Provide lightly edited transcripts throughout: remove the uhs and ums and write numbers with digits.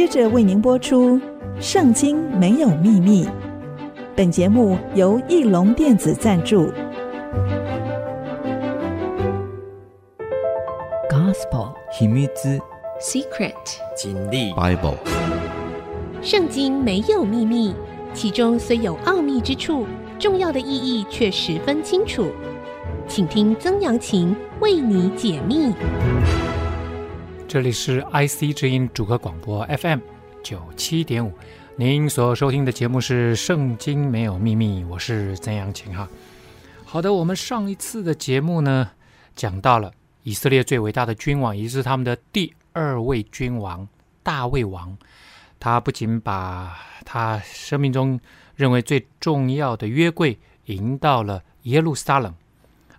接着为您播出《圣经没有秘密》。本节目由翼龙电子赞助。 Gospel 秘密 Secret 真理 Bible 圣经没有秘密，其中虽有奥秘之处，重要的意义却十分清楚。请听曾阳晴为你解密。这里是 IC 之音主客广播 FM 97.5， 您所收听的节目是《圣经没有秘密》，我是曾阳晴哈。好的，我们上一次的节目呢，讲到了以色列最伟大的君王，也就是他们的第二位君王大卫王，他不仅把他生命中认为最重要的约柜迎到了耶路撒冷，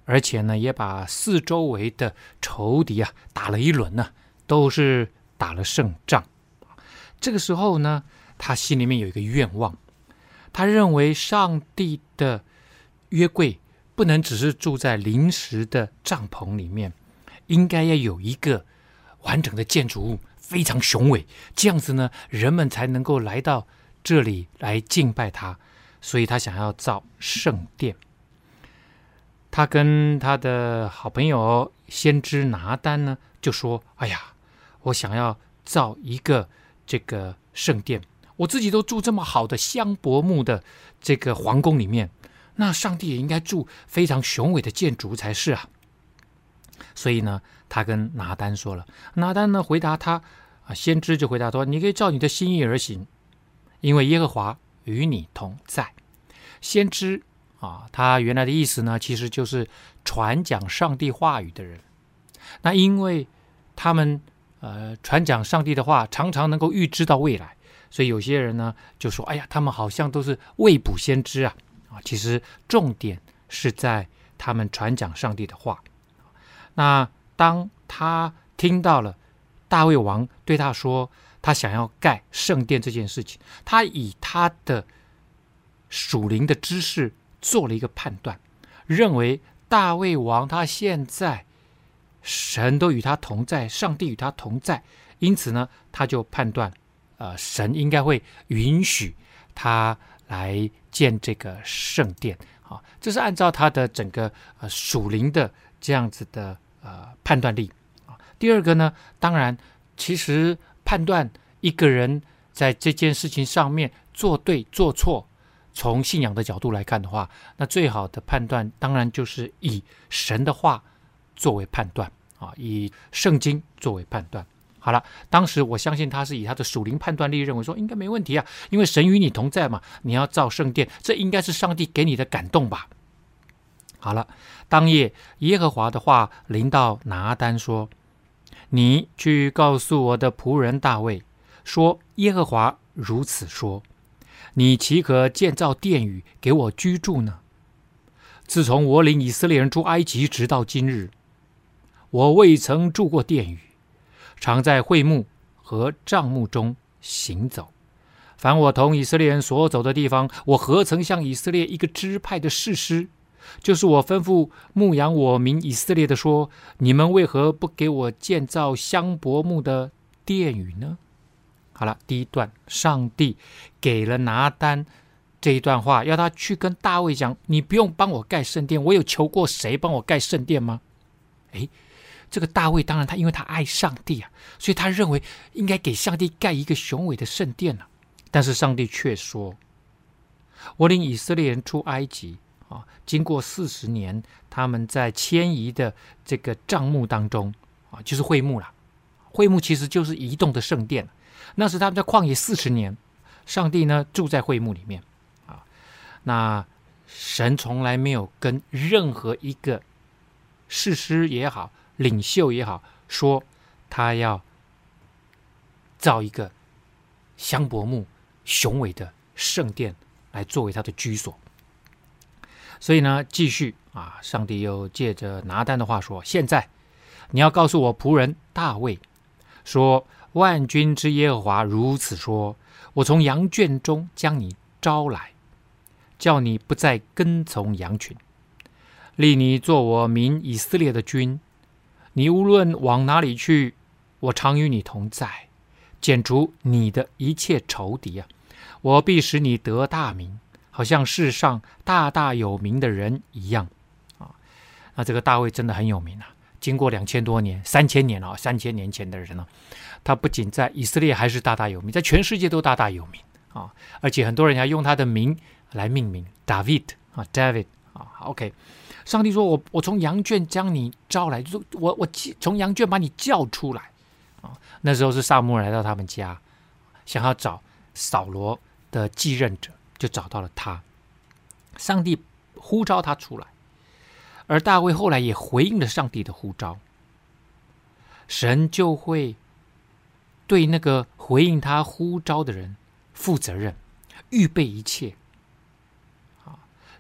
而且呢，也把四周围的仇敌啊打了一轮呢、都是打了胜仗。这个时候呢，他心里面有一个愿望，他认为上帝的约柜不能只是住在临时的帐篷里面，应该要有一个完整的建筑物，非常雄伟，这样子呢，人们才能够来到这里来敬拜他。所以他想要造圣殿。他跟他的好朋友先知拿单呢，就说：哎呀，我想要造一个这个圣殿，我自己都住这么好的香柏木的这个皇宫里面，那上帝也应该住非常雄伟的建筑才是啊。所以呢，他跟拿单说了，拿单呢回答他，先知就回答说：你可以照你的心意而行，因为耶和华与你同在。先知啊，他原来的意思呢，其实就是传讲上帝话语的人。那因为他们传讲上帝的话，常常能够预知到未来，所以有些人呢就说：“哎呀，他们好像都是未卜先知啊！”啊，其实重点是在他们传讲上帝的话。那当他听到了大卫王对他说他想要盖圣殿这件事情，他以他的属灵的知识做了一个判断，认为大卫王他现在神都与他同在，上帝与他同在，因此呢，他就判断，神应该会允许他来建这个圣殿。啊，这是按照他的整个属灵的这样子的判断力。啊，第二个呢，当然，其实判断一个人在这件事情上面做对做错，从信仰的角度来看的话，那最好的判断当然就是以神的话作为判断，以圣经作为判断。好了，当时我相信他是以他的属灵判断力认为说应该没问题啊，因为神与你同在嘛，你要造圣殿，这应该是上帝给你的感动吧。好了，当夜耶和华的话临到拿单说：你去告诉我的仆人大卫说，耶和华如此说，你岂可建造殿宇给我居住呢？自从我领以色列人出埃及直到今日，我未曾住过殿宇，常在会幕和帐幕中行走。凡我同以色列人所走的地方，我何曾向以色列一个支派的士师，就是我吩咐牧养我民以色列的说：你们为何不给我建造香柏木的殿宇呢？好了，第一段，上帝给了拿单这一段话，要他去跟大卫讲：你不用帮我盖圣殿，我有求过谁帮我盖圣殿吗？哎，这个大卫当然他因为他爱上帝啊，所以他认为应该给上帝盖一个雄伟的圣殿啊。但是上帝却说：我领以色列人出埃及啊，经过40年，他们在迁移的这个帐幕当中啊，就是会幕啦。会幕其实就是移动的圣殿，那是他们在旷野40年，上帝呢住在会幕里面啊。那神从来没有跟任何一个士师也好，领袖也好，说他要造一个香柏木雄伟的圣殿来作为他的居所。所以呢，继续啊，上帝又借着拿单的话说：现在你要告诉我仆人大卫说，万军之耶和华如此说，我从羊圈中将你招来，叫你不再跟从羊群，立你做我民以色列的君，你无论往哪里去，我常与你同在，剪除你的一切仇敌啊！我必使你得大名，好像世上大大有名的人一样啊！那这个大卫真的很有名啊！经过3000年前的人啊，他不仅在以色列还是大大有名，在全世界都大大有名啊！而且很多人还用他的名来命名 ，David 啊 ，David 啊 ，OK。上帝说我从羊圈将你招来，我从羊圈把你叫出来啊！那时候是撒母耳来到他们家，想要找扫罗的继任者，就找到了他。上帝呼召他出来，而大卫后来也回应了上帝的呼召。神就会对那个回应他呼召的人负责任，预备一切。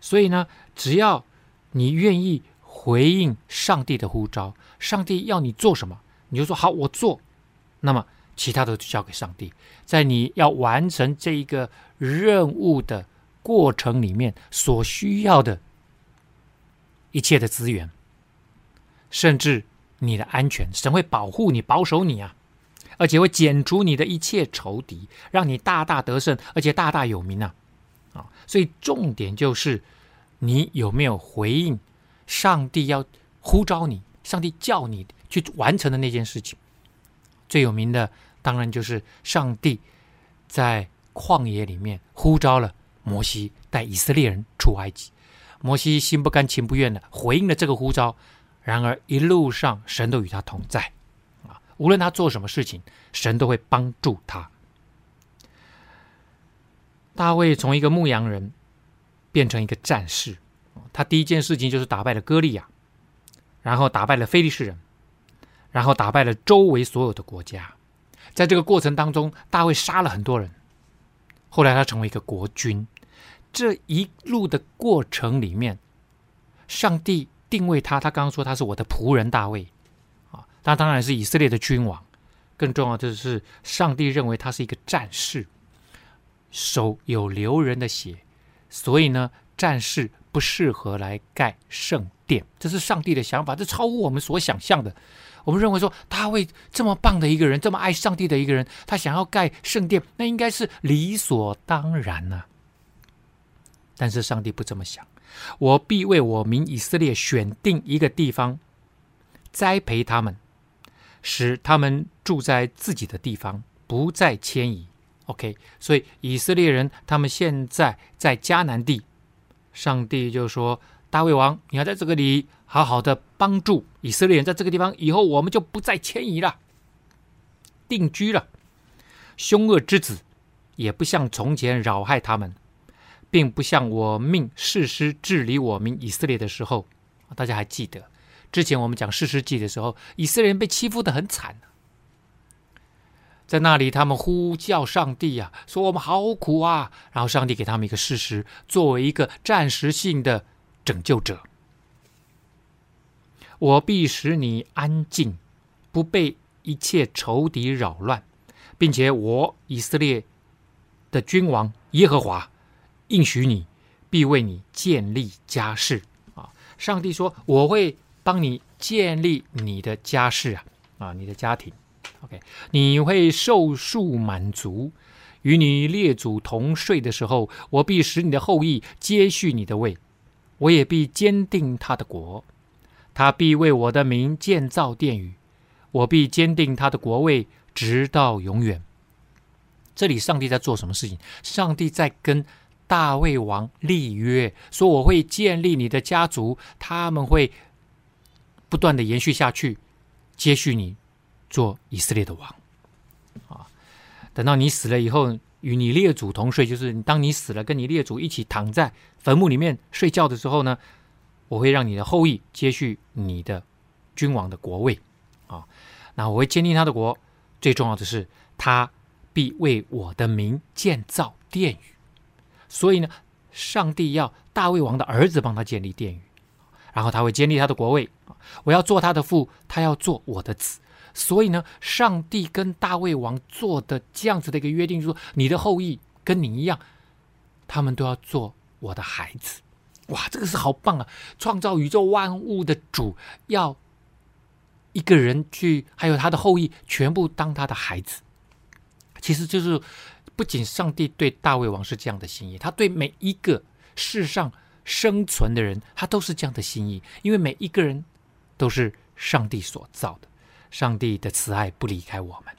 所以呢，只要你愿意回应上帝的呼召，上帝要你做什么，你就说好，我做。那么其他的就交给上帝。在你要完成这一个任务的过程里面，所需要的一切的资源，甚至你的安全，神会保护你、保守你啊，而且会剪除你的一切仇敌，让你大大得胜，而且大大有名啊！啊，所以重点就是。你有没有回应上帝要呼召你，上帝叫你去完成的那件事情？最有名的当然就是上帝在旷野里面呼召了摩西，带以色列人出埃及。摩西心不甘情不愿的回应了这个呼召，然而一路上神都与他同在，无论他做什么事情，神都会帮助他。大卫从一个牧羊人变成一个战士，他第一件事情就是打败了歌利亚，然后打败了非利士人，然后打败了周围所有的国家。在这个过程当中，大卫杀了很多人，后来他成为一个国君。这一路的过程里面，上帝定位他，他刚刚说他是我的仆人大卫，他当然是以色列的君王，更重要的是上帝认为他是一个战士，手有流人的血，所以呢，战士不适合来盖圣殿，这是上帝的想法，这超乎我们所想象的。我们认为说，大卫这么棒的一个人，这么爱上帝的一个人，他想要盖圣殿，那应该是理所当然啊。但是上帝不这么想，我必为我民以色列选定一个地方，栽培他们，使他们住在自己的地方，不再迁移。OK， 所以以色列人他们现在在迦南地，上帝就说，大卫王，你要在这个里好好的帮助以色列人，在这个地方以后我们就不再迁移了，定居了。凶恶之子也不像从前扰害他们，并不像我命士师治理我民以色列的时候。大家还记得之前我们讲士师记的时候，以色列人被欺负得很惨，在那里他们呼叫上帝啊，说我们好苦啊，然后上帝给他们一个士师，作为一个暂时性的拯救者。我必使你安静，不被一切仇敌扰乱，并且我以色列的君王耶和华应许你，必为你建立家室啊。上帝说，我会帮你建立你的家室啊，你的家庭。OK， 你会受数满足，与你列祖同睡的时候，我必使你的后裔接续你的位，我也必坚定他的国，他必为我的名建造殿宇，我必坚定他的国位直到永远。这里上帝在做什么事情？上帝在跟大卫王立约，说我会建立你的家族，他们会不断的延续下去，接续你做以色列的王啊！等到你死了以后，与你列祖同睡，就是当你死了，跟你列祖一起躺在坟墓里面睡觉的时候呢，我会让你的后裔接续你的君王的国位啊！那我会坚定他的国，最重要的是，他必为我的名建造殿宇。所以呢，上帝要大卫王的儿子帮他建立殿宇，然后他会建立他的国位。我要做他的父，他要做我的子。所以呢，上帝跟大卫王做的这样子的一个约定，就是说你的后裔跟你一样，他们都要做我的孩子。哇，这个是好棒啊！创造宇宙万物的主要一个人去，还有他的后裔全部当他的孩子。其实就是不仅上帝对大卫王是这样的心意，他对每一个世上生存的人，他都是这样的心意，因为每一个人都是上帝所造的，上帝的慈爱不离开我们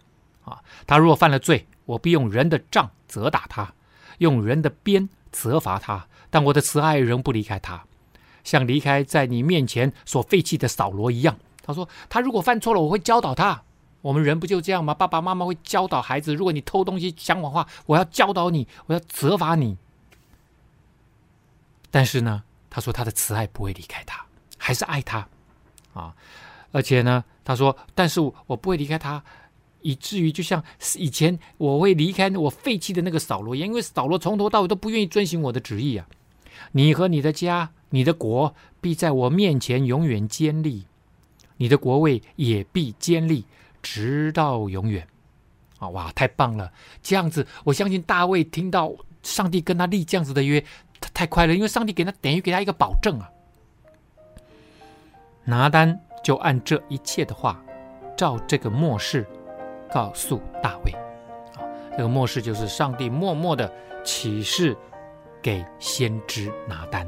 啊。他若犯了罪，我必用人的杖责打他，用人的鞭责罚他，但我的慈爱仍不离开他，像离开在你面前所废弃的扫罗一样。他说他如果犯错了，我会教导他。我们人不就这样吗？爸爸妈妈会教导孩子，如果你偷东西想谎话，我要教导你，我要责罚你。但是呢，他说他的慈爱不会离开他，还是爱他啊。而且呢，他说但是我不会离开他，以至于就像以前我会离开我废弃的那个扫罗，因为扫罗从头到尾都不愿意遵行我的旨意啊。你和你的家，你的国必在我面前永远坚立，你的国位也必坚立，直到永远。哇，太棒了！这样子，我相信大卫听到上帝跟他立这样子的约，他太快乐，因为上帝给他等于给他一个保证啊。拿单就按这一切的话，照这个默示告诉大卫。这个默示就是上帝默默的启示给先知拿单。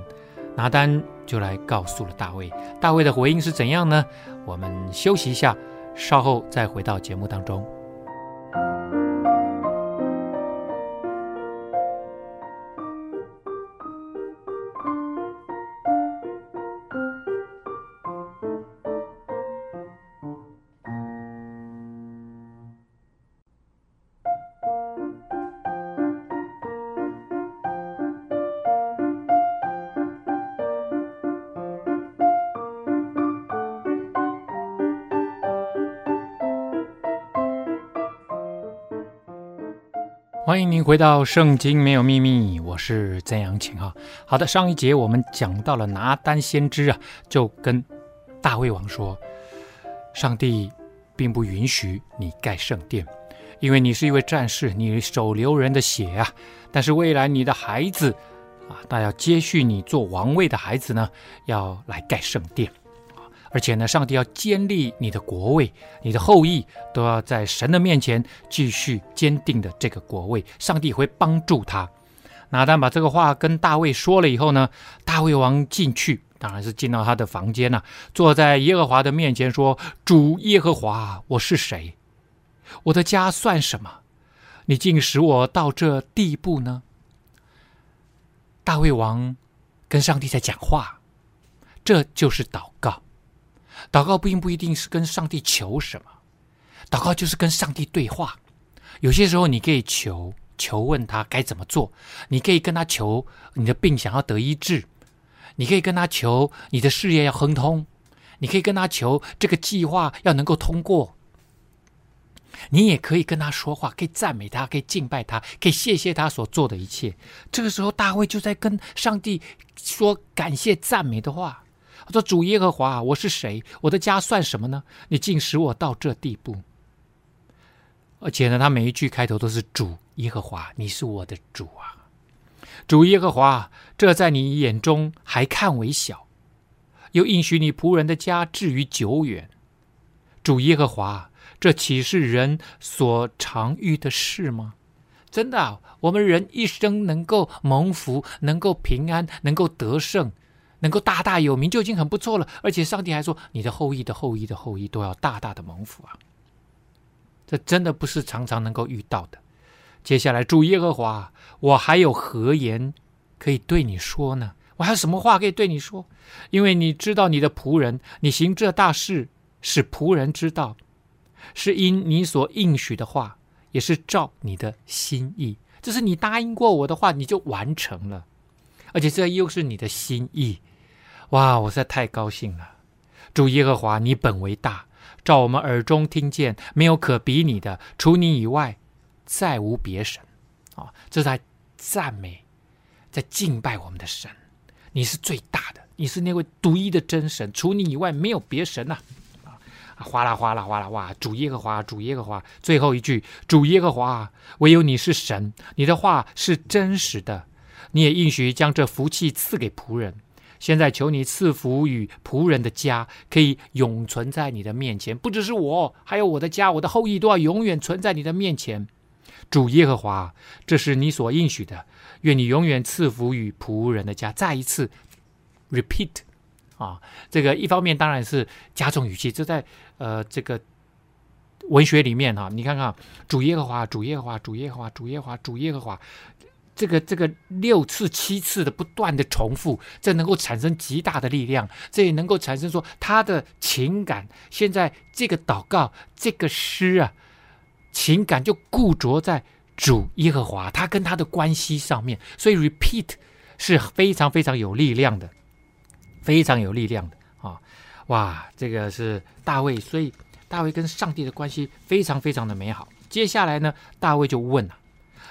拿单就来告诉了大卫，大卫的回应是怎样呢？我们休息一下，稍后再回到节目当中。欢迎您回到《圣经没有秘密》，我是曾阳晴啊。好的，上一节我们讲到了拿单先知啊，就跟大卫王说，上帝并不允许你盖圣殿，因为你是一位战士，你手流人的血啊。但是未来你的孩子啊，那要接续你做王位的孩子呢，要来盖圣殿。而且呢，上帝要建立你的国位，你的后裔都要在神的面前继续坚定的这个国位，上帝会帮助他。拿单把这个话跟大卫说了以后呢，大卫王进去，当然是进到他的房间了，坐在耶和华的面前说：主耶和华，我是谁？我的家算什么？你竟使我到这地步呢？大卫王跟上帝在讲话，这就是祷告。祷告并不一定是跟上帝求什么，祷告就是跟上帝对话。有些时候你可以求问他该怎么做，你可以跟他求你的病想要得医治，你可以跟他求你的事业要亨通，你可以跟他求这个计划要能够通过，你也可以跟他说话，可以赞美他，可以敬拜他，可以谢谢他所做的一切。这个时候大卫就在跟上帝说感谢赞美的话。他说：主耶和华，我是谁？我的家算什么呢？你竟使我到这地步。而且呢，他每一句开头都是主耶和华，你是我的主啊。主耶和华，这在你眼中还看为小，又应许你仆人的家至于久远。主耶和华，这岂是人所常遇的事吗？真的啊，我们人一生能够蒙福，能够平安，能够得胜，能够大大有名就已经很不错了，而且上帝还说你的后裔的后裔的后裔都要大大的蒙福啊，这真的不是常常能够遇到的。接下来，主耶和华，我还有何言可以对你说呢？我还有什么话可以对你说？因为你知道你的仆人，你行这大事使仆人知道，是因你所应许的话，也是照你的心意。这是你答应过我的话，你就完成了，而且这又是你的心意。哇，我实在太高兴了。主耶和华，你本为大，照我们耳中听见，没有可比你的，除你以外再无别神啊，这是在赞美，在敬拜我们的神。你是最大的，你是那位独一的真神，除你以外没有别神啊。哗啦哗啦哗啦哗，主耶和华，主耶和华。最后一句，主耶和华，唯有你是神，你的话是真实的，你也应许将这福气赐给仆人。现在求你赐福与仆人的家，可以永存在你的面前。不只是我，还有我的家，我的后裔都要永远存在你的面前。主耶和华，这是你所应许的，愿你永远赐福与仆人的家。”再一次 repeat 啊，这个一方面当然是加重语气，这在这个文学里面哈，你看看主耶和华，主耶和华，主耶和华，主耶和华，主耶和华。这个六次七次的不断的重复，这能够产生极大的力量，这也能够产生说他的情感。现在这个祷告这个诗啊，情感就固着在主耶和华，他跟他的关系上面，所以 repeat 是非常非常有力量的，非常有力量的啊！哇，这个是大卫，所以大卫跟上帝的关系非常非常的美好。接下来呢，大卫就问了。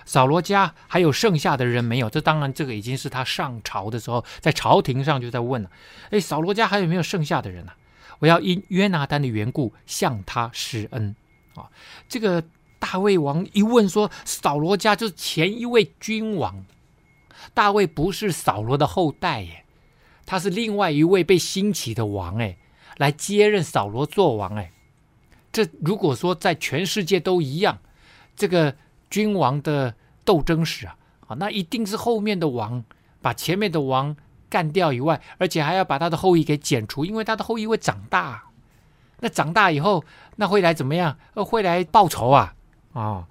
扫罗家还有剩下的人没有？这当然，这个已经是他上朝的时候，在朝廷上就在问了：哎，扫罗家还有没有剩下的人啊？我要因约拿单的缘故向他施恩啊！这个大卫王一问说，扫罗家就是前一位君王，大卫不是扫罗的后代耶，他是另外一位被兴起的王哎，来接任扫罗做王哎。这如果说在全世界都一样，这个君王的斗争史啊，那一定是后面的王把前面的王干掉以外，而且还要把他的后裔给剪除，因为他的后裔会长大，那长大以后那会来怎么样？会来报仇啊！哦，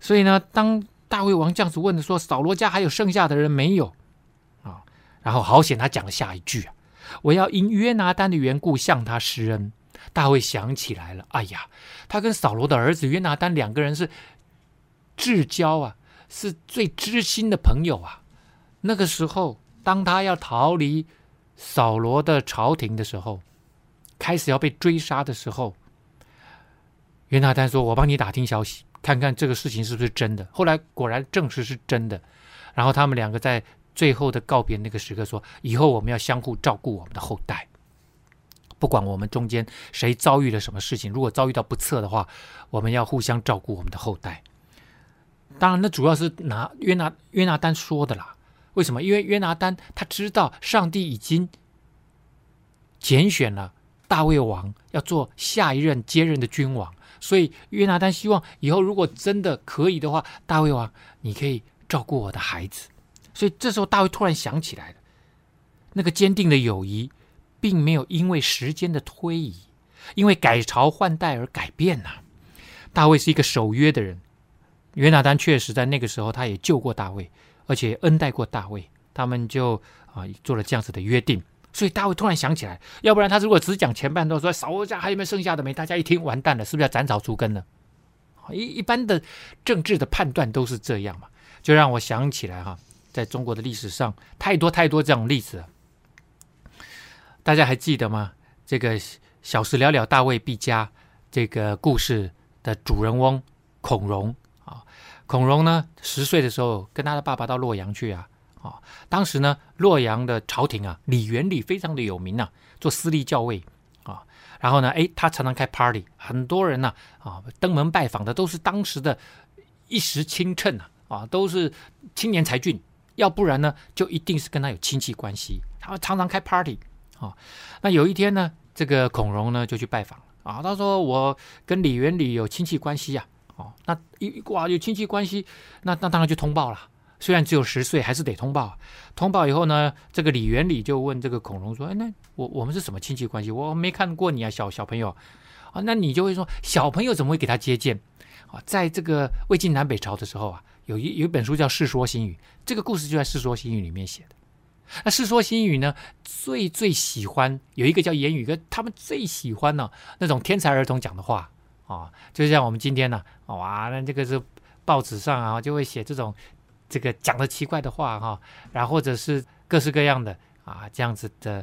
所以呢，当大卫王这样子问的说，扫罗家还有剩下的人没有啊？然后好险他讲了下一句啊，我要因约拿单的缘故向他施恩。大卫想起来了，哎呀，他跟扫罗的儿子约拿单两个人是至交啊，是最知心的朋友啊。那个时候当他要逃离扫罗的朝廷的时候，开始要被追杀的时候，约拿单说，我帮你打听消息，看看这个事情是不是真的。后来果然证实是真的，然后他们两个在最后的告别那个时刻说，以后我们要相互照顾我们的后代，不管我们中间谁遭遇了什么事情，如果遭遇到不测的话，我们要互相照顾我们的后代。当然那主要是约拿单说的啦。为什么？因为约拿单他知道上帝已经拣选了大卫王要做下一任接任的君王，所以约拿单希望以后如果真的可以的话，大卫王你可以照顾我的孩子。所以这时候大卫突然想起来了，那个坚定的友谊并没有因为时间的推移，因为改朝换代而改变啊。大卫是一个守约的人，约拿单确实在那个时候他也救过大卫，而且恩待过大卫，他们就做了这样子的约定。所以大卫突然想起来，要不然他如果只讲前半段说扫罗家还有没有剩下的没，大家一听完蛋了，是不是要斩草除根了？一般的政治的判断都是这样嘛，就让我想起来哈，在中国的历史上太多太多这种例子了。大家还记得吗？这个小时了了大卫毕加这个故事的主人翁孔融，孔融呢10岁的时候跟他的爸爸到洛阳去啊，当时呢洛阳的朝廷啊，李元礼非常的有名啊，做私立校尉啊，然后呢他常常开 party， 很多人呢登门拜访的都是当时的一时清称啊，都是青年才俊，要不然呢就一定是跟他有亲戚关系，他常常开 party 啊。那有一天呢，这个孔融呢就去拜访啊，他说我跟李元礼有亲戚关系啊。那有亲戚关系，那当然就通报了。虽然只有10岁，还是得通报。通报以后呢，这个李元礼就问这个孔融说：“哎，那我们是什么亲戚关系？我没看过你啊，小朋友啊。”那你就会说，小朋友怎么会给他接见啊？在这个魏晋南北朝的时候啊，有一本书叫《世说新语》，这个故事就在《世说新语》里面写的。那《世说新语》呢，最喜欢有一个叫严语哥，他们最喜欢呢那种天才儿童讲的话。就像我们今天呢、啊，哇，那这个是报纸上啊，就会写这个讲的奇怪的话哈、啊，然后或者是各式各样的啊这样子的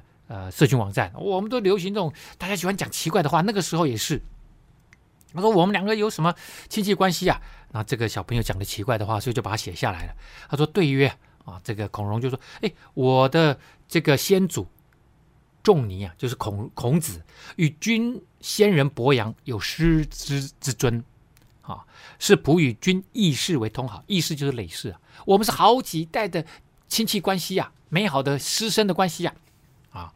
社群网站，我们都流行这种大家喜欢讲奇怪的话。那个时候也是，我说我们两个有什么亲戚关系啊？那这个小朋友讲的奇怪的话，所以就把它写下来了。他说对曰啊，这个孔融就说，哎，我的这个先祖仲尼啊，就是孔子与君先人伯阳有师之尊啊，是仆与君义士为通好，义士就是累世啊，我们是好几代的亲戚关系啊，美好的师生的关系啊。啊，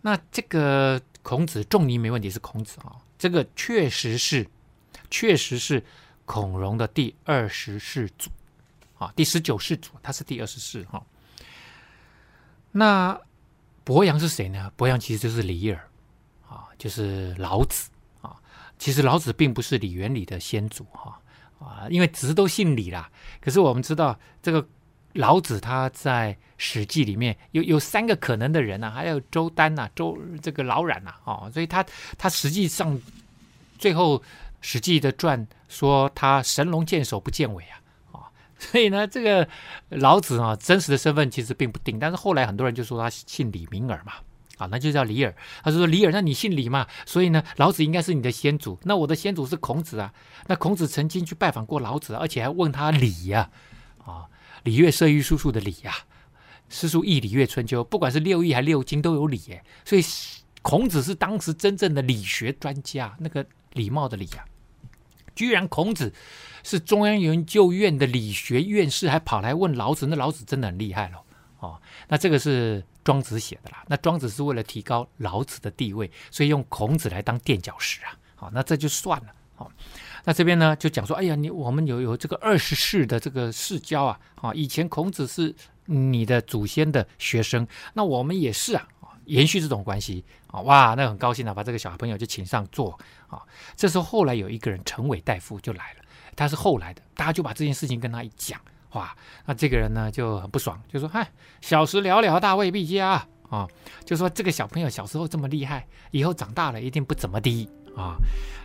那这个孔子仲尼没问题，是孔子啊，这个确实是孔融的第24世祖啊，第19世祖，他是第24世哈。那伯阳是谁呢？伯阳其实就是李耳啊，就是老子啊。其实老子并不是李元李的先祖哈啊，因为只是都姓李啦。可是我们知道这个老子他在《史记》里面有3个可能的人啊，还有周丹呐、周这个老冉呐啊，所以他实际上最后《史记》的传说他神龙见首不见尾啊。所以呢，这个老子啊，真实的身份其实并不定，但是后来很多人就说他姓李名耳嘛，啊，那就叫李耳。他说李耳，那你姓李嘛，所以呢，老子应该是你的先祖。那我的先祖是孔子啊，那孔子曾经去拜访过老子，而且还问他礼呀、啊，礼乐射御书数的礼呀、啊，诗书易礼乐春秋，不管是6艺还6经都有礼耶。所以孔子是当时真正的理学专家，那个礼貌的礼啊。居然孔子是中央研究院的理学院士，还跑来问老子，那老子真的很厉害了哦。那这个是庄子写的啦，那庄子是为了提高老子的地位，所以用孔子来当垫脚石啊。好、哦，那这就算了。好、哦，那这边呢就讲说，哎呀，我们有这个20世的这个世交啊，啊、哦，以前孔子是你的祖先的学生，那我们也是啊。延续这种关系啊，哇，那很高兴啊，把这个小朋友就请上座啊。这时候后来有一个人陈伟大夫就来了，他是后来的，大家就把这件事情跟他一讲，哇，那这个人呢就很不爽，就说：“嗨，小时了了，大未必佳啊！”就说这个小朋友小时候这么厉害，以后长大了一定不怎么的啊。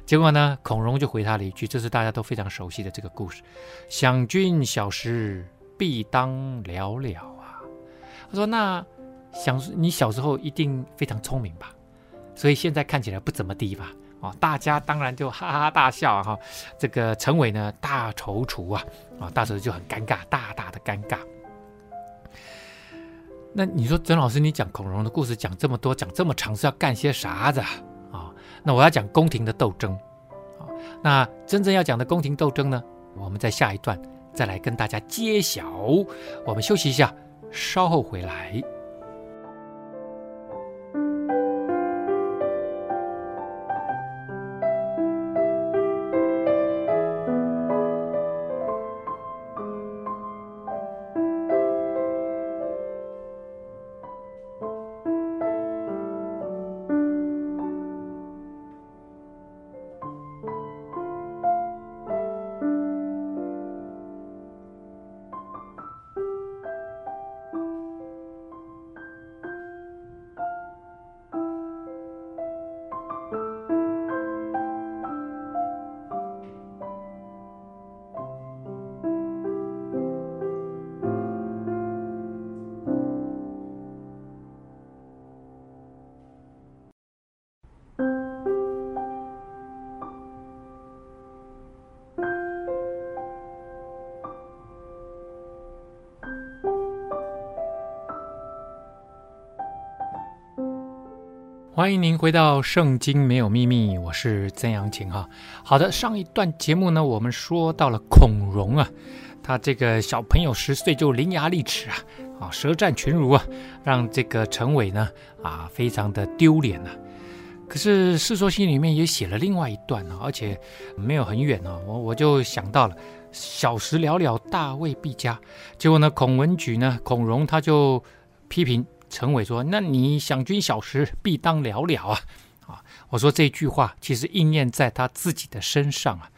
结果呢，孔融就回他了一句，这是大家都非常熟悉的这个故事：“想君小时，必当了了啊。”他说：“那。”想你小时候一定非常聪明吧，所以现在看起来不怎么地吧？哦，大家当然就哈哈大笑啊！这个陈伟呢，大踌躇啊，啊，大时就很尴尬，大大的尴尬。那你说，曾老师，你讲孔融的故事讲这么多，讲这么长是要干些啥子啊？哦、那我要讲宫廷的斗争、哦、那真正要讲的宫廷斗争呢，我们在下一段再来跟大家揭晓。我们休息一下，稍后回来。欢迎您回到《圣经没有秘密》，我是曾阳晴哈。好的，上一段节目呢，我们说到了孔融啊，他这个小朋友10岁就伶牙俐齿啊，啊，舌战群儒啊，让这个陈伟呢啊非常的丢脸啊。可是《世说新》里面也写了另外一段啊，而且没有很远啊，我就想到了小时了了，大未必佳。结果呢，孔融他就批评陈伟说：“那你想君小时，必当了了啊！”啊，我说这句话其实应验在他自己的身上啊。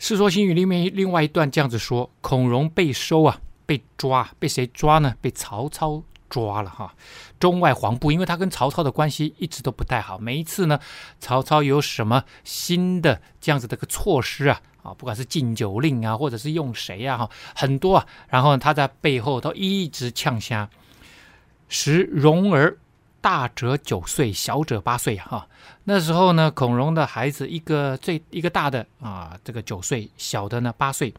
《世说新语》里面另外一段这样子说：孔融被收啊，被抓，被谁抓呢？被曹操抓了哈。中外黄布，因为他跟曹操的关系一直都不太好，每一次呢，曹操有什么新的这样子的一个措施啊？啊，不管是禁酒令啊，或者是用谁啊，很多啊，然后他在背后都一直呛瞎。时融儿大者9岁，小者8岁哈。那时候呢，孔融的孩子一个大的啊，这个9岁，小的呢8岁。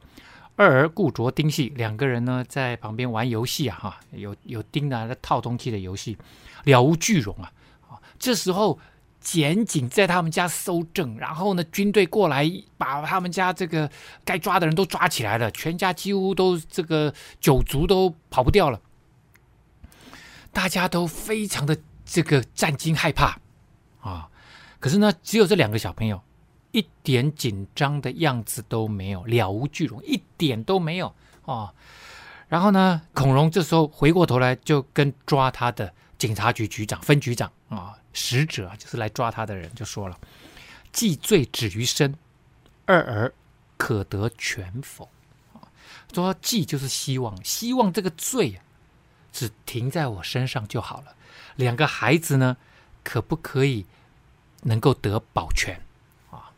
二儿固着丁系，两个人呢在旁边玩游戏啊哈，有钉的套东西的游戏，了无聚容啊。这时候检警在他们家搜证，然后呢军队过来把他们家这个该抓的人都抓起来了，全家几乎都这个9族都跑不掉了。大家都非常的这个战惊害怕啊，可是呢，只有这2个小朋友一点紧张的样子都没有，了无巨龙，一点都没有哦。然后呢，孔融这时候回过头来就跟抓他的警察局局长、分局长啊，使者就是来抓他的人就说了：“既罪止于身，二而可得全否？”说既就是希望，希望这个罪啊，只停在我身上就好了。两个孩子呢，可不可以能够得保全啊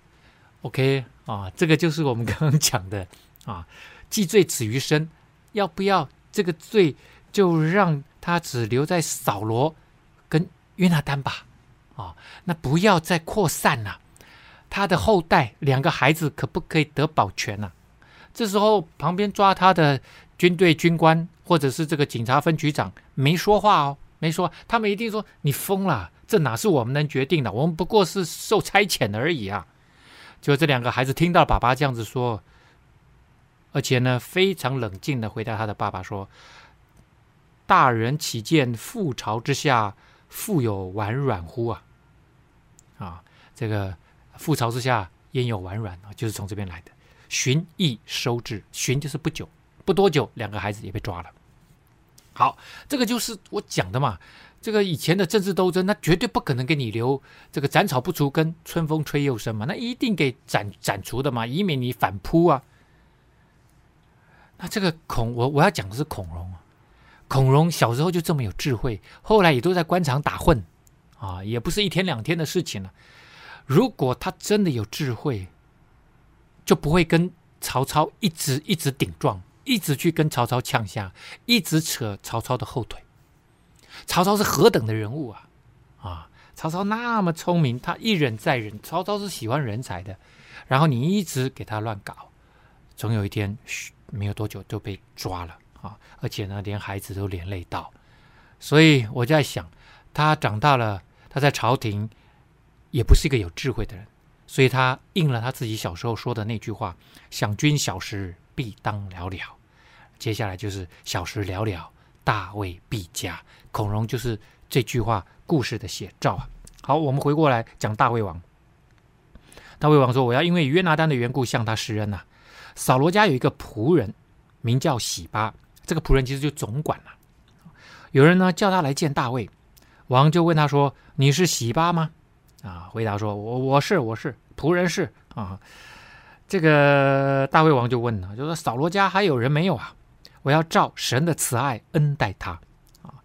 ？OK 啊，这个就是我们刚刚讲的啊，既罪止于身，要不要这个罪就让他只留在扫罗跟约拿单吧？啊，那不要再扩散了、啊。他的后代两个孩子可不可以得保全呢、啊？这时候旁边抓他的军队军官或者是这个警察分局长没说话哦，没说，他们一定说你疯了，这哪是我们能决定的，我们不过是受差遣而已啊。就这两个孩子听到爸爸这样子说，而且呢非常冷静的回答他的爸爸说：大人岂见覆巢之下复有完卵乎啊？啊，这个覆巢之下焉有完卵啊，就是从这边来的。寻亦收之，寻就是不久，不多久两个孩子也被抓了。好，这个就是我讲的嘛，这个以前的政治斗争，那绝对不可能给你留这个斩草不除根，春风吹又生嘛，那一定给斩除的嘛，以免你反扑啊。那这个我要讲的是孔融，孔融小时候就这么有智慧，后来也都在官场打混啊，也不是一天两天的事情了。如果他真的有智慧，就不会跟曹操一直顶撞，一直去跟曹操呛下，一直扯曹操的后腿。曹操是何等的人物啊！啊，曹操那么聪明，他一忍再忍。曹操是喜欢人才的，然后你一直给他乱搞，总有一天没有多久就被抓了啊！而且呢，连孩子都连累到。所以我在想，他长大了，他在朝廷也不是一个有智慧的人。所以他应了他自己小时候说的那句话：“想君小时，必当了了。”接下来就是“小时了了，大未必佳”。孔融就是这句话故事的写照啊。好，我们回过来讲大胃王。大胃王说：“我要因为约拿单的缘故向他施恩呐。”扫罗家有一个仆人，名叫洗巴，这个仆人其实就总管了、啊。有人呢叫他来见大卫，王就问他说：“你是洗巴吗？”啊，回答说：“我是。”仆人是啊，这个大卫王就问了，就说扫罗家还有人没有啊？我要照神的慈爱恩待他啊。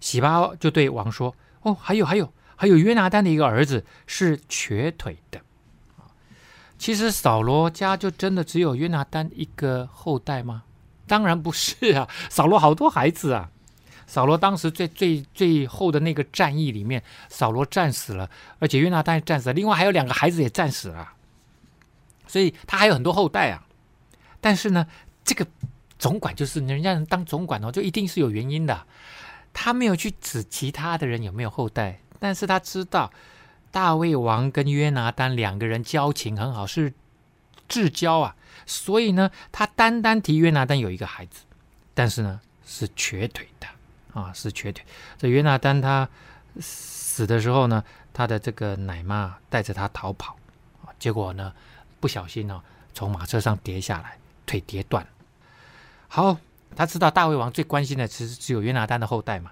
洗巴就对王说：“哦，还有约拿单的一个儿子是瘸腿的、啊、其实扫罗家就真的只有约拿单一个后代吗？当然不是啊，扫罗好多孩子啊。扫罗当时最后的那个战役里面，扫罗战死了，而且约拿单战死了，另外还有两个孩子也战死了，所以他还有很多后代啊。但是呢，这个总管就是人家当总管哦，就一定是有原因的。他没有去指其他的人有没有后代，但是他知道大卫王跟约拿单两个人交情很好，是至交啊，所以呢，他单单提约拿单有一个孩子，但是呢是瘸腿的。啊，是瘸腿。这约拿单他死的时候呢，他的这个奶妈带着他逃跑，啊、结果呢不小心哦，从马车上跌下来，腿跌断。好，他知道大卫王最关心的其实只有约拿单的后代嘛，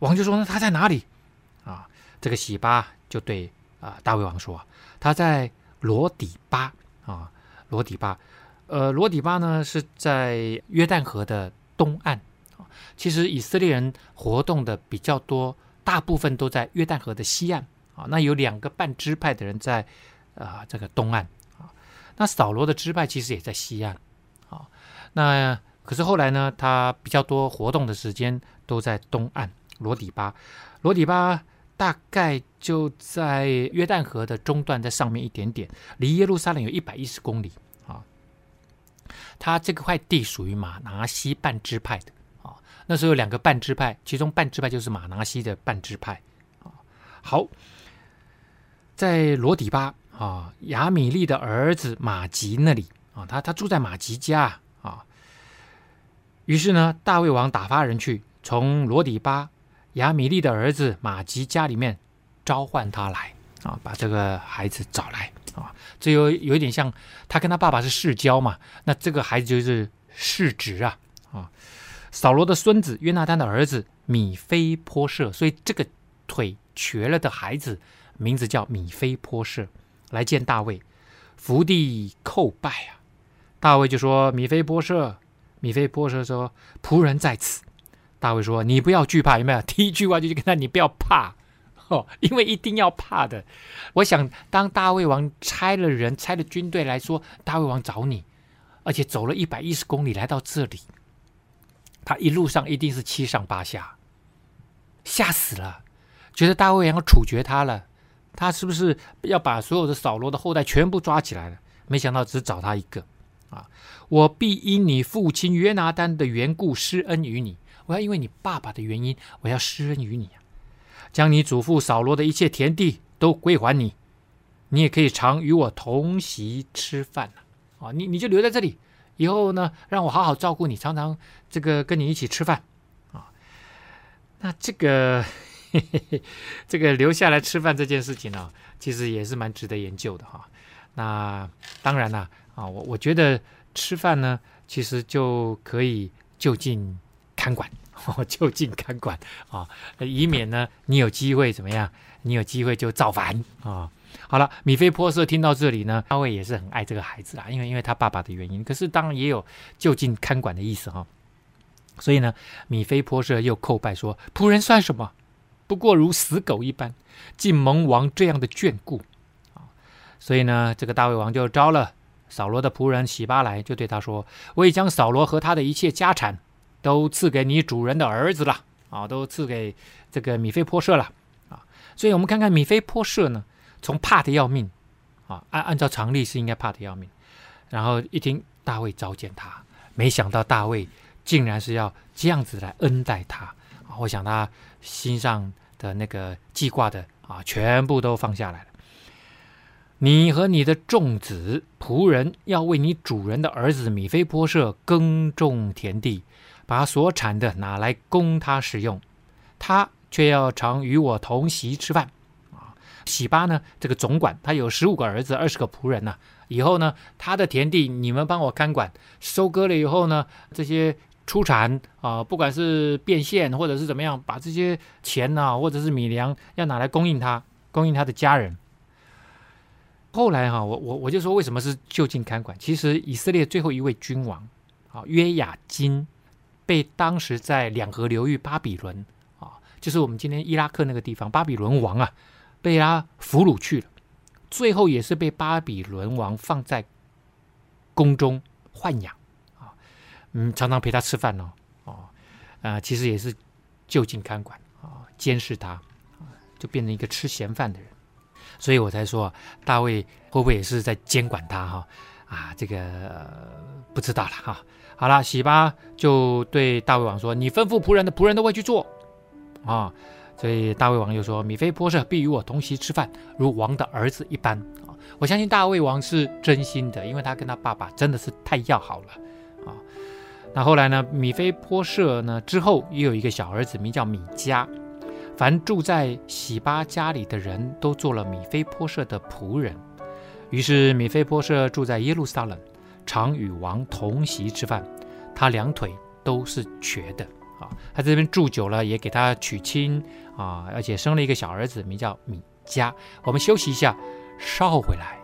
王就说那他在哪里？啊，这个洗巴就对啊大卫王说，他在罗底巴啊，罗底巴呢是在约旦河的东岸。其实以色列人活动的比较多，大部分都在约旦河的西岸啊。那有两个半支派的人在这个东岸啊。那扫罗的支派其实也在西岸啊。那可是后来呢，他比较多活动的时间都在东岸罗底巴。罗底巴大概就在约旦河的中段，在上面一点点，离耶路撒冷有110公里啊。他这块地属于马拿西半支派的。那时候有两个半支派，其中半支派就是马拿西的半支派。好，在罗底巴啊，亚米利的儿子马吉那里啊，他住在马吉家啊。于是呢，大卫王打发人去，从罗底巴亚米利的儿子马吉家里面召唤他来啊，把这个孩子找来啊，这有一点像他跟他爸爸是世交嘛，那这个孩子就是世侄啊啊。扫罗的孙子约拿单的儿子米非波设，所以这个腿瘸了的孩子名字叫米非波设，来见大卫，伏地叩拜啊。大卫就说：“米非波设。”米非波设说：“仆人在此。”大卫说：“你不要惧怕。”有没有？第一句话就是跟他：“你不要怕。”因为一定要怕的。我想当大卫王差了人，差了军队来说，大卫王找你，而且走了110公里来到这里，他一路上一定是七上八下，吓死了，觉得大卫王要处决他了，他是不是要把所有的扫罗的后代全部抓起来了？没想到只找他一个啊！我必因你父亲约拿单的缘故施恩于你，我要因为你爸爸的原因，我要施恩于你啊！将你祖父扫罗的一切田地都归还你，你也可以常与我同席吃饭啊！你就留在这里，以后呢，让我好好照顾你，常常这个跟你一起吃饭啊。那这个留下来吃饭这件事情呢，其实也是蛮值得研究的哈。那当然啦，啊，我觉得吃饭呢，其实就可以就近看管。就近看管啊，以免呢你有机会怎么样？你有机会就造反啊！好了，米非波设听到这里呢，大卫也是很爱这个孩子啦，因为他爸爸的原因，可是当然也有就近看管的意思哈、啊。所以呢，米非波设又叩拜说：“仆人算什么？不过如死狗一般，竟蒙王这样的眷顾啊！”所以呢，这个大卫王就招了扫罗的仆人洗巴来，就对他说：“我已将扫罗和他的一切家产。”都赐给你主人的儿子了啊，都赐给这个米非波设了啊，所以我们看看米非波设呢，从怕的要命啊，按照常理是应该怕的要命，然后一听大卫召见他，没想到大卫竟然是要这样子来恩待他啊，我想他心上的那个记挂的啊，全部都放下来了。你和你的众子仆人要为你主人的儿子米非波设耕种田地。把所产的拿来供他使用，他却要常与我同席吃饭啊。洗巴呢，这个总管，他有15个儿子，20个仆人呐、啊。以后呢，他的田地你们帮我看管，收割了以后呢，这些出产啊、不管是变现或者是怎么样，把这些钱呐、啊，或者是米粮，要拿来供应他的家人。后来哈、啊，我就说为什么是就近看管？其实以色列最后一位君王啊，约雅金。被当时在两河流域巴比伦啊，就是我们今天伊拉克那个地方，巴比伦王啊，被他俘虏去了，最后也是被巴比伦王放在宫中豢养啊，常常陪他吃饭其实也是就近看管啊，监视他、就变成一个吃闲饭的人，所以我才说大卫会不会也是在监管他哈？这个、不知道了哈。好了，洗巴就对大卫王说：“你吩咐仆人的，仆人都会去做啊。”所以大卫王又说：“米非波设必与我同席吃饭，如王的儿子一般啊。”我相信大卫王是真心的，因为他跟他爸爸真的是太要好了啊。那后来呢，米非波设呢之后也有一个小儿子，名叫米迦。凡住在洗巴家里的人都做了米非波设的仆人。于是米非波设住在耶路撒冷，常与王同席吃饭。他两腿都是瘸的啊！他这边住久了，也给他娶亲啊，而且生了一个小儿子，名叫米迦。我们休息一下，稍后回来。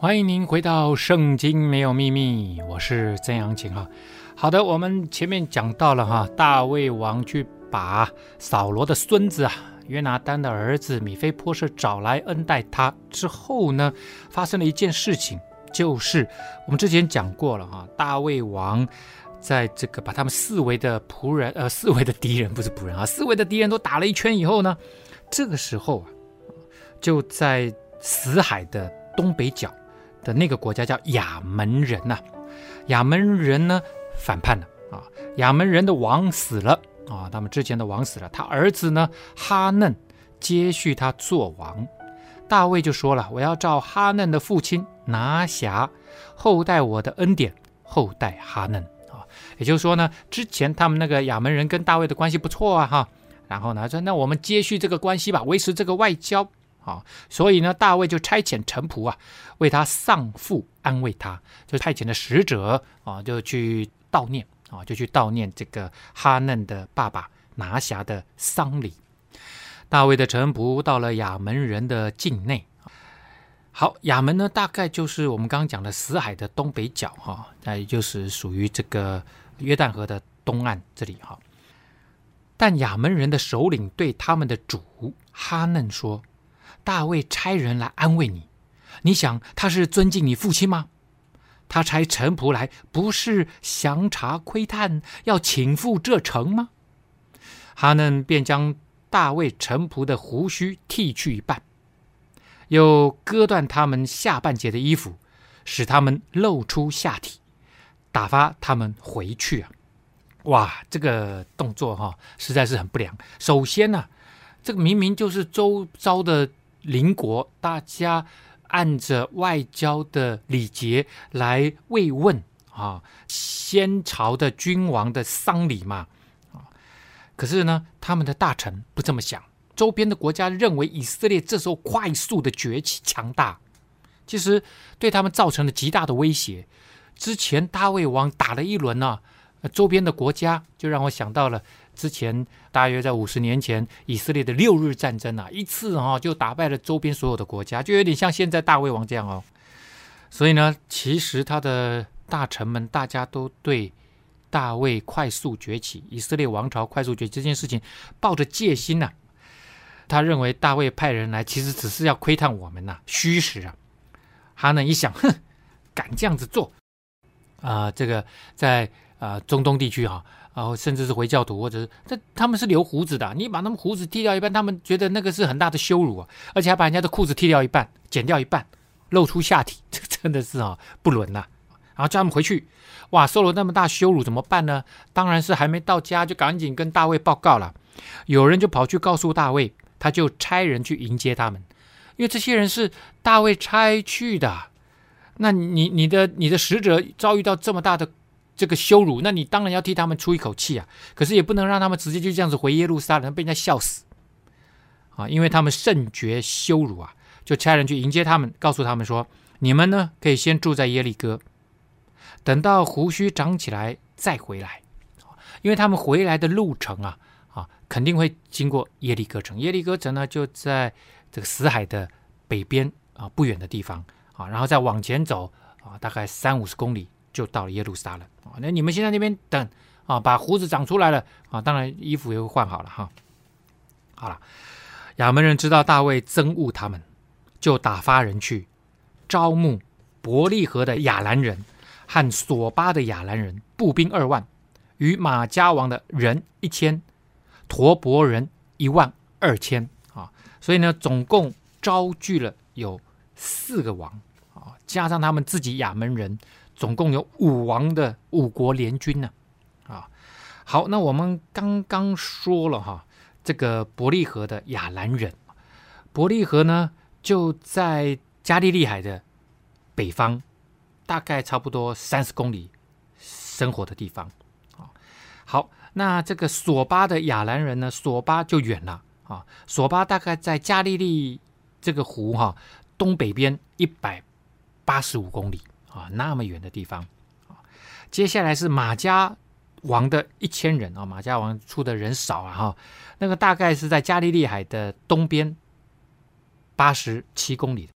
欢迎您回到《圣经没有秘密》，我是曾阳晴哈。好的，我们前面讲到了哈，大卫王去把扫罗的孙子约拿单的儿子米非波设找来恩待他之后呢，发生了一件事情，就是我们之前讲过了哈，大卫王在这个把他们四围的敌人都打了一圈以后呢，这个时候就在死海的东北角的那个国家叫亚门人呐，亚门人呢反叛了啊，亚门人的王死了啊，他们之前的王死了，他儿子呢哈嫩接续他做王。大卫就说了，我要照哈嫩的父亲拿辖后代我的恩典，后代哈嫩啊，也就是说呢，之前他们那个亚门人跟大卫的关系不错啊哈，然后呢他说那我们接续这个关系吧，维持这个外交。所以呢，大卫就差遣臣仆为他丧父安慰他，就派遣的使者就去悼念这个哈嫩的爸爸拿辖的丧礼。大卫的臣仆到了亚门人的境内。好，亚门呢，大概就是我们刚刚讲的死海的东北角哈，也就是属于这个约旦河的东岸这里哈。但亚门人的首领对他们的主哈嫩说，大卫差人来安慰你，你想他是尊敬你父亲吗？他差臣仆来，不是详查窥探，要请赴这城吗？哈嫩便将大卫臣仆的胡须剃去一半，又割断他们下半截的衣服，使他们露出下体，打发他们回去啊！哇，这个动作实在是很不良。首先呢，这个明明就是周遭的邻国，大家按着外交的礼节来慰问先朝的君王的丧礼嘛。可是呢，他们的大臣不这么想，周边的国家认为以色列这时候快速的崛起强大，其实对他们造成了极大的威胁。之前大卫王打了一轮呢，周边的国家就让我想到了之前大约在50年前以色列的6日战争一次就打败了周边所有的国家，就有点像现在大卫王这样所以呢，其实他的大臣们大家都对大卫快速崛起，以色列王朝快速崛起这件事情抱着戒心。他认为大卫派人来其实只是要窥探我们虚实哈嫩一想，敢这样子做这个在中东地区甚至是回教徒，或者是他们是留胡子的，你把他们胡子剃掉一半，他们觉得那个是很大的羞辱而且还把人家的裤子剃掉一半，剪掉一半，露出下体，这真的是不伦呐。然后叫他们回去，哇，受了那么大羞辱怎么办呢？当然是还没到家就赶紧跟大卫报告了。有人就跑去告诉大卫，他就差人去迎接他们，因为这些人是大卫差去的。那你的使者遭遇到这么大的这个羞辱，那你当然要替他们出一口气可是也不能让他们直接就这样子回耶路撒冷，被人家笑死因为他们甚觉羞辱就差人去迎接他们，告诉他们说，你们呢可以先住在耶利哥，等到胡须长起来再回来，因为他们回来的路程肯定会经过耶利哥城。耶利哥城呢就在这个死海的北边不远的地方然后再往前走大概30-50公里。就到了耶路撒冷那你们现在那边等把胡子长出来了当然衣服也会换好了好了，亚门人知道大卫憎恶他们，就打发人去招募伯利河的亚兰人和索巴的亚兰人步兵2万，与马加王的人1000，陀伯人12000所以呢，总共招聚了有4个王加上他们自己亚门人，总共有5王的5国联军好，那我们刚刚说了这个伯利河的亚兰人，伯利河呢就在加利利海的北方，大概差不多30公里生活的地方好，那这个索巴的亚兰人呢，索巴就远了索巴大概在加利利这个湖东北边185公里那么远的地方接下来是马加王的1000人马加王出的人少那个大概是在加利利海的东边87公里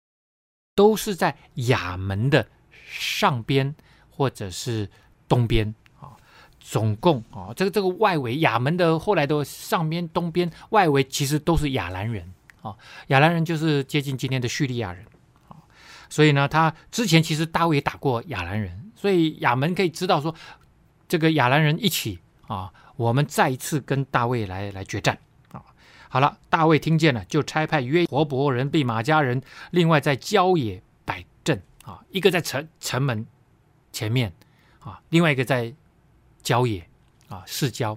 都是在亚门的上边或者是东边啊。总共啊，这个外围亚门的后来的上边、东边、外围其实都是亚兰人啊。亚兰人就是接近今天的叙利亚人啊。所以呢，他之前其实大卫也打过亚兰人，所以亚门可以知道说，这个亚兰人一起啊，我们再一次跟大卫来决战。好了，大卫听见了，就差派约伯伯人、毕马加人，另外在郊野摆阵啊，一个在城门前面啊，另外一个在郊野啊市郊，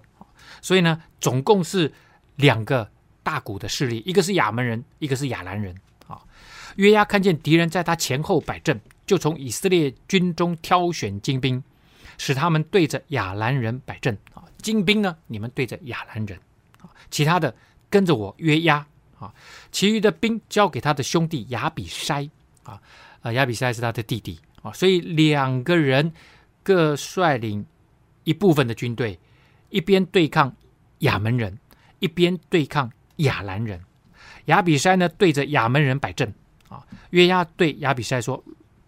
所以呢，总共是两个大股的势力，一个是亚门人，一个是亚兰人啊。约押看见敌人在他前后摆阵，就从以色列军中挑选精兵，使他们对着亚兰人摆阵啊。精兵呢，你们对着亚兰人啊，其他的。跟着我约押啊，其余的兵交给他的兄弟亚比筛啊，亚比筛是他的弟弟啊，所以两个人各率领一部分的军队，一边对抗亚门人，一边对抗亚兰人。亚比筛呢对着亚门人摆阵啊，约押对亚比筛说：“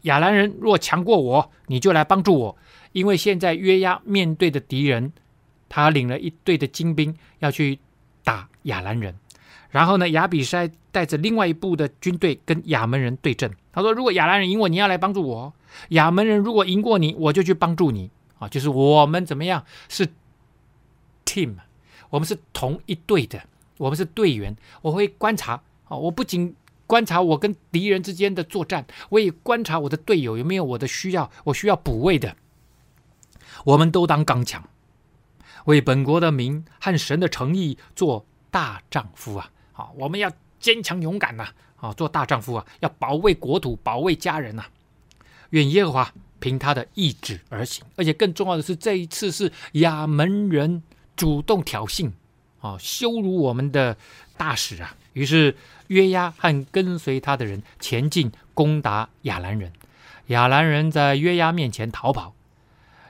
亚兰人若强过我，你就来帮助我，因为现在约押面对的敌人，他领了一队的精兵要去。”打亚兰人，然后呢，亚比筛带着另外一部的军队跟亚门人对阵。他说：“如果亚兰人赢我，你要来帮助我；亚门人如果赢过你，我就去帮助你。”啊，就是我们怎么样是 team， 我们是同一队的，我们是队员。我会观察啊，我不仅观察我跟敌人之间的作战，我也观察我的队友有没有我的需要，我需要补位的。我们都当刚强。为本国的民和神的诚意做大丈夫啊！啊，我们要坚强勇敢呐！啊，做大丈夫啊，要保卫国土，保卫家人呐、啊！愿耶和华凭他的意志而行。而且更重要的是，这一次是亚门人主动挑衅啊，羞辱我们的大使啊！于是约押和跟随他的人前进攻打亚兰人，亚兰人在约押面前逃跑。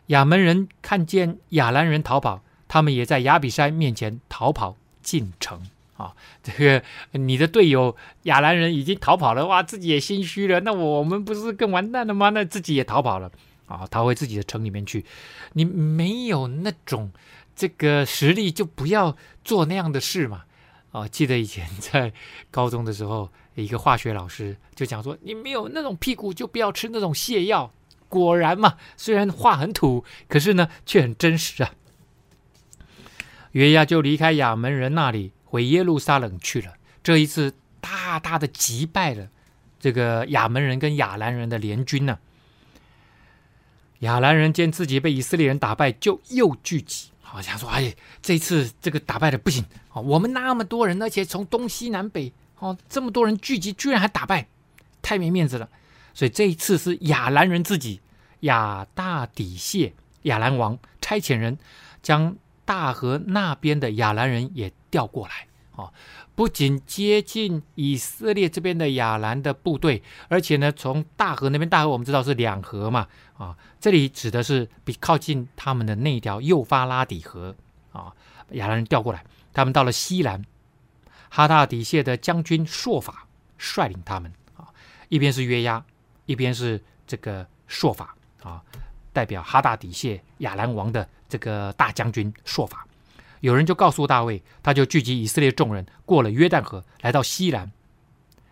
亚门人看见亚兰人逃跑，他们也在亚比筛面前逃跑进城啊！这个你的队友亚兰人已经逃跑了，哇，自己也心虚了。那我们不是更完蛋了吗？那自己也逃跑了啊，逃回自己的城里面去。你没有那种这个实力，就不要做那样的事嘛！啊，记得以前在高中的时候，一个化学老师就讲说，你没有那种屁股，就不要吃那种泻药。果然嘛，虽然话很土，可是呢，却很真实啊。约押就离开亚门人那里，回耶路撒冷去了。这一次大大的击败了这个亚门人跟亚兰人的联军呢、啊。亚兰人见自己被以色列人打败，就又聚集，好像说：“哎，这次这个打败的不行，我们那么多人，而且从东西南北，哦，这么多人聚集，居然还打败，太没面子了。”所以这一次是亚兰人自己，亚大底谢亚兰王差遣人将大河那边的亚兰人也调过来啊，不仅接近以色列这边的亚兰的部队，而且呢，从大河那边，大河我们知道是两河嘛啊，这里指的是比靠近他们的那条幼发拉底河啊，亚兰人调过来，他们到了西兰，哈大底谢的将军朔法率领他们啊，一边是约押。一边是这个朔法啊，代表哈大底谢亚兰王的这个大将军朔法，有人就告诉大卫，他就聚集以色列众人，过了约旦河，来到西兰。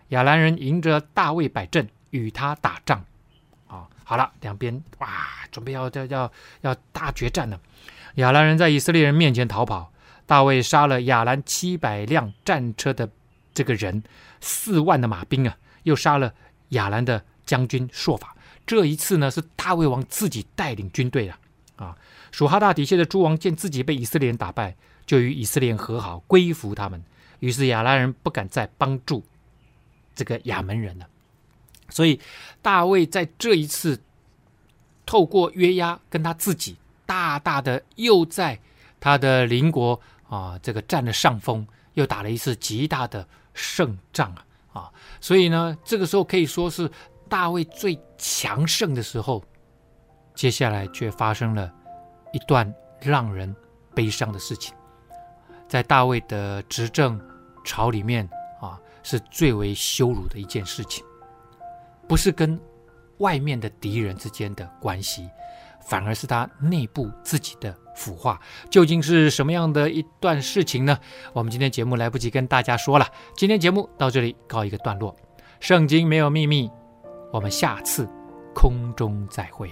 亚兰人迎着大卫摆阵，与他打仗啊。好了，两边哇，准备要大决战了。亚兰人在以色列人面前逃跑，大卫杀了亚兰700辆战车的这个人，4万的马兵啊，又杀了亚兰的。将军朔法，这一次呢是大卫王自己带领军队啊，属哈大底谢的诸王见自己被以色列人打败，就与以色列人和好，归服他们。于是亚兰人不敢再帮助这个亚门人了。所以大卫在这一次透过约押跟他自己，大大的又在他的邻国啊这个占了上风，又打了一次极大的胜仗啊。所以呢，这个时候可以说是。大卫最强盛的时候，接下来却发生了一段让人悲伤的事情。在大卫的执政朝里面啊，是最为羞辱的一件事情。不是跟外面的敌人之间的关系，反而是他内部自己的腐化。究竟是什么样的一段事情呢？我们今天节目来不及跟大家说了，今天节目到这里告一个段落。圣经没有秘密，我们下次空中再会。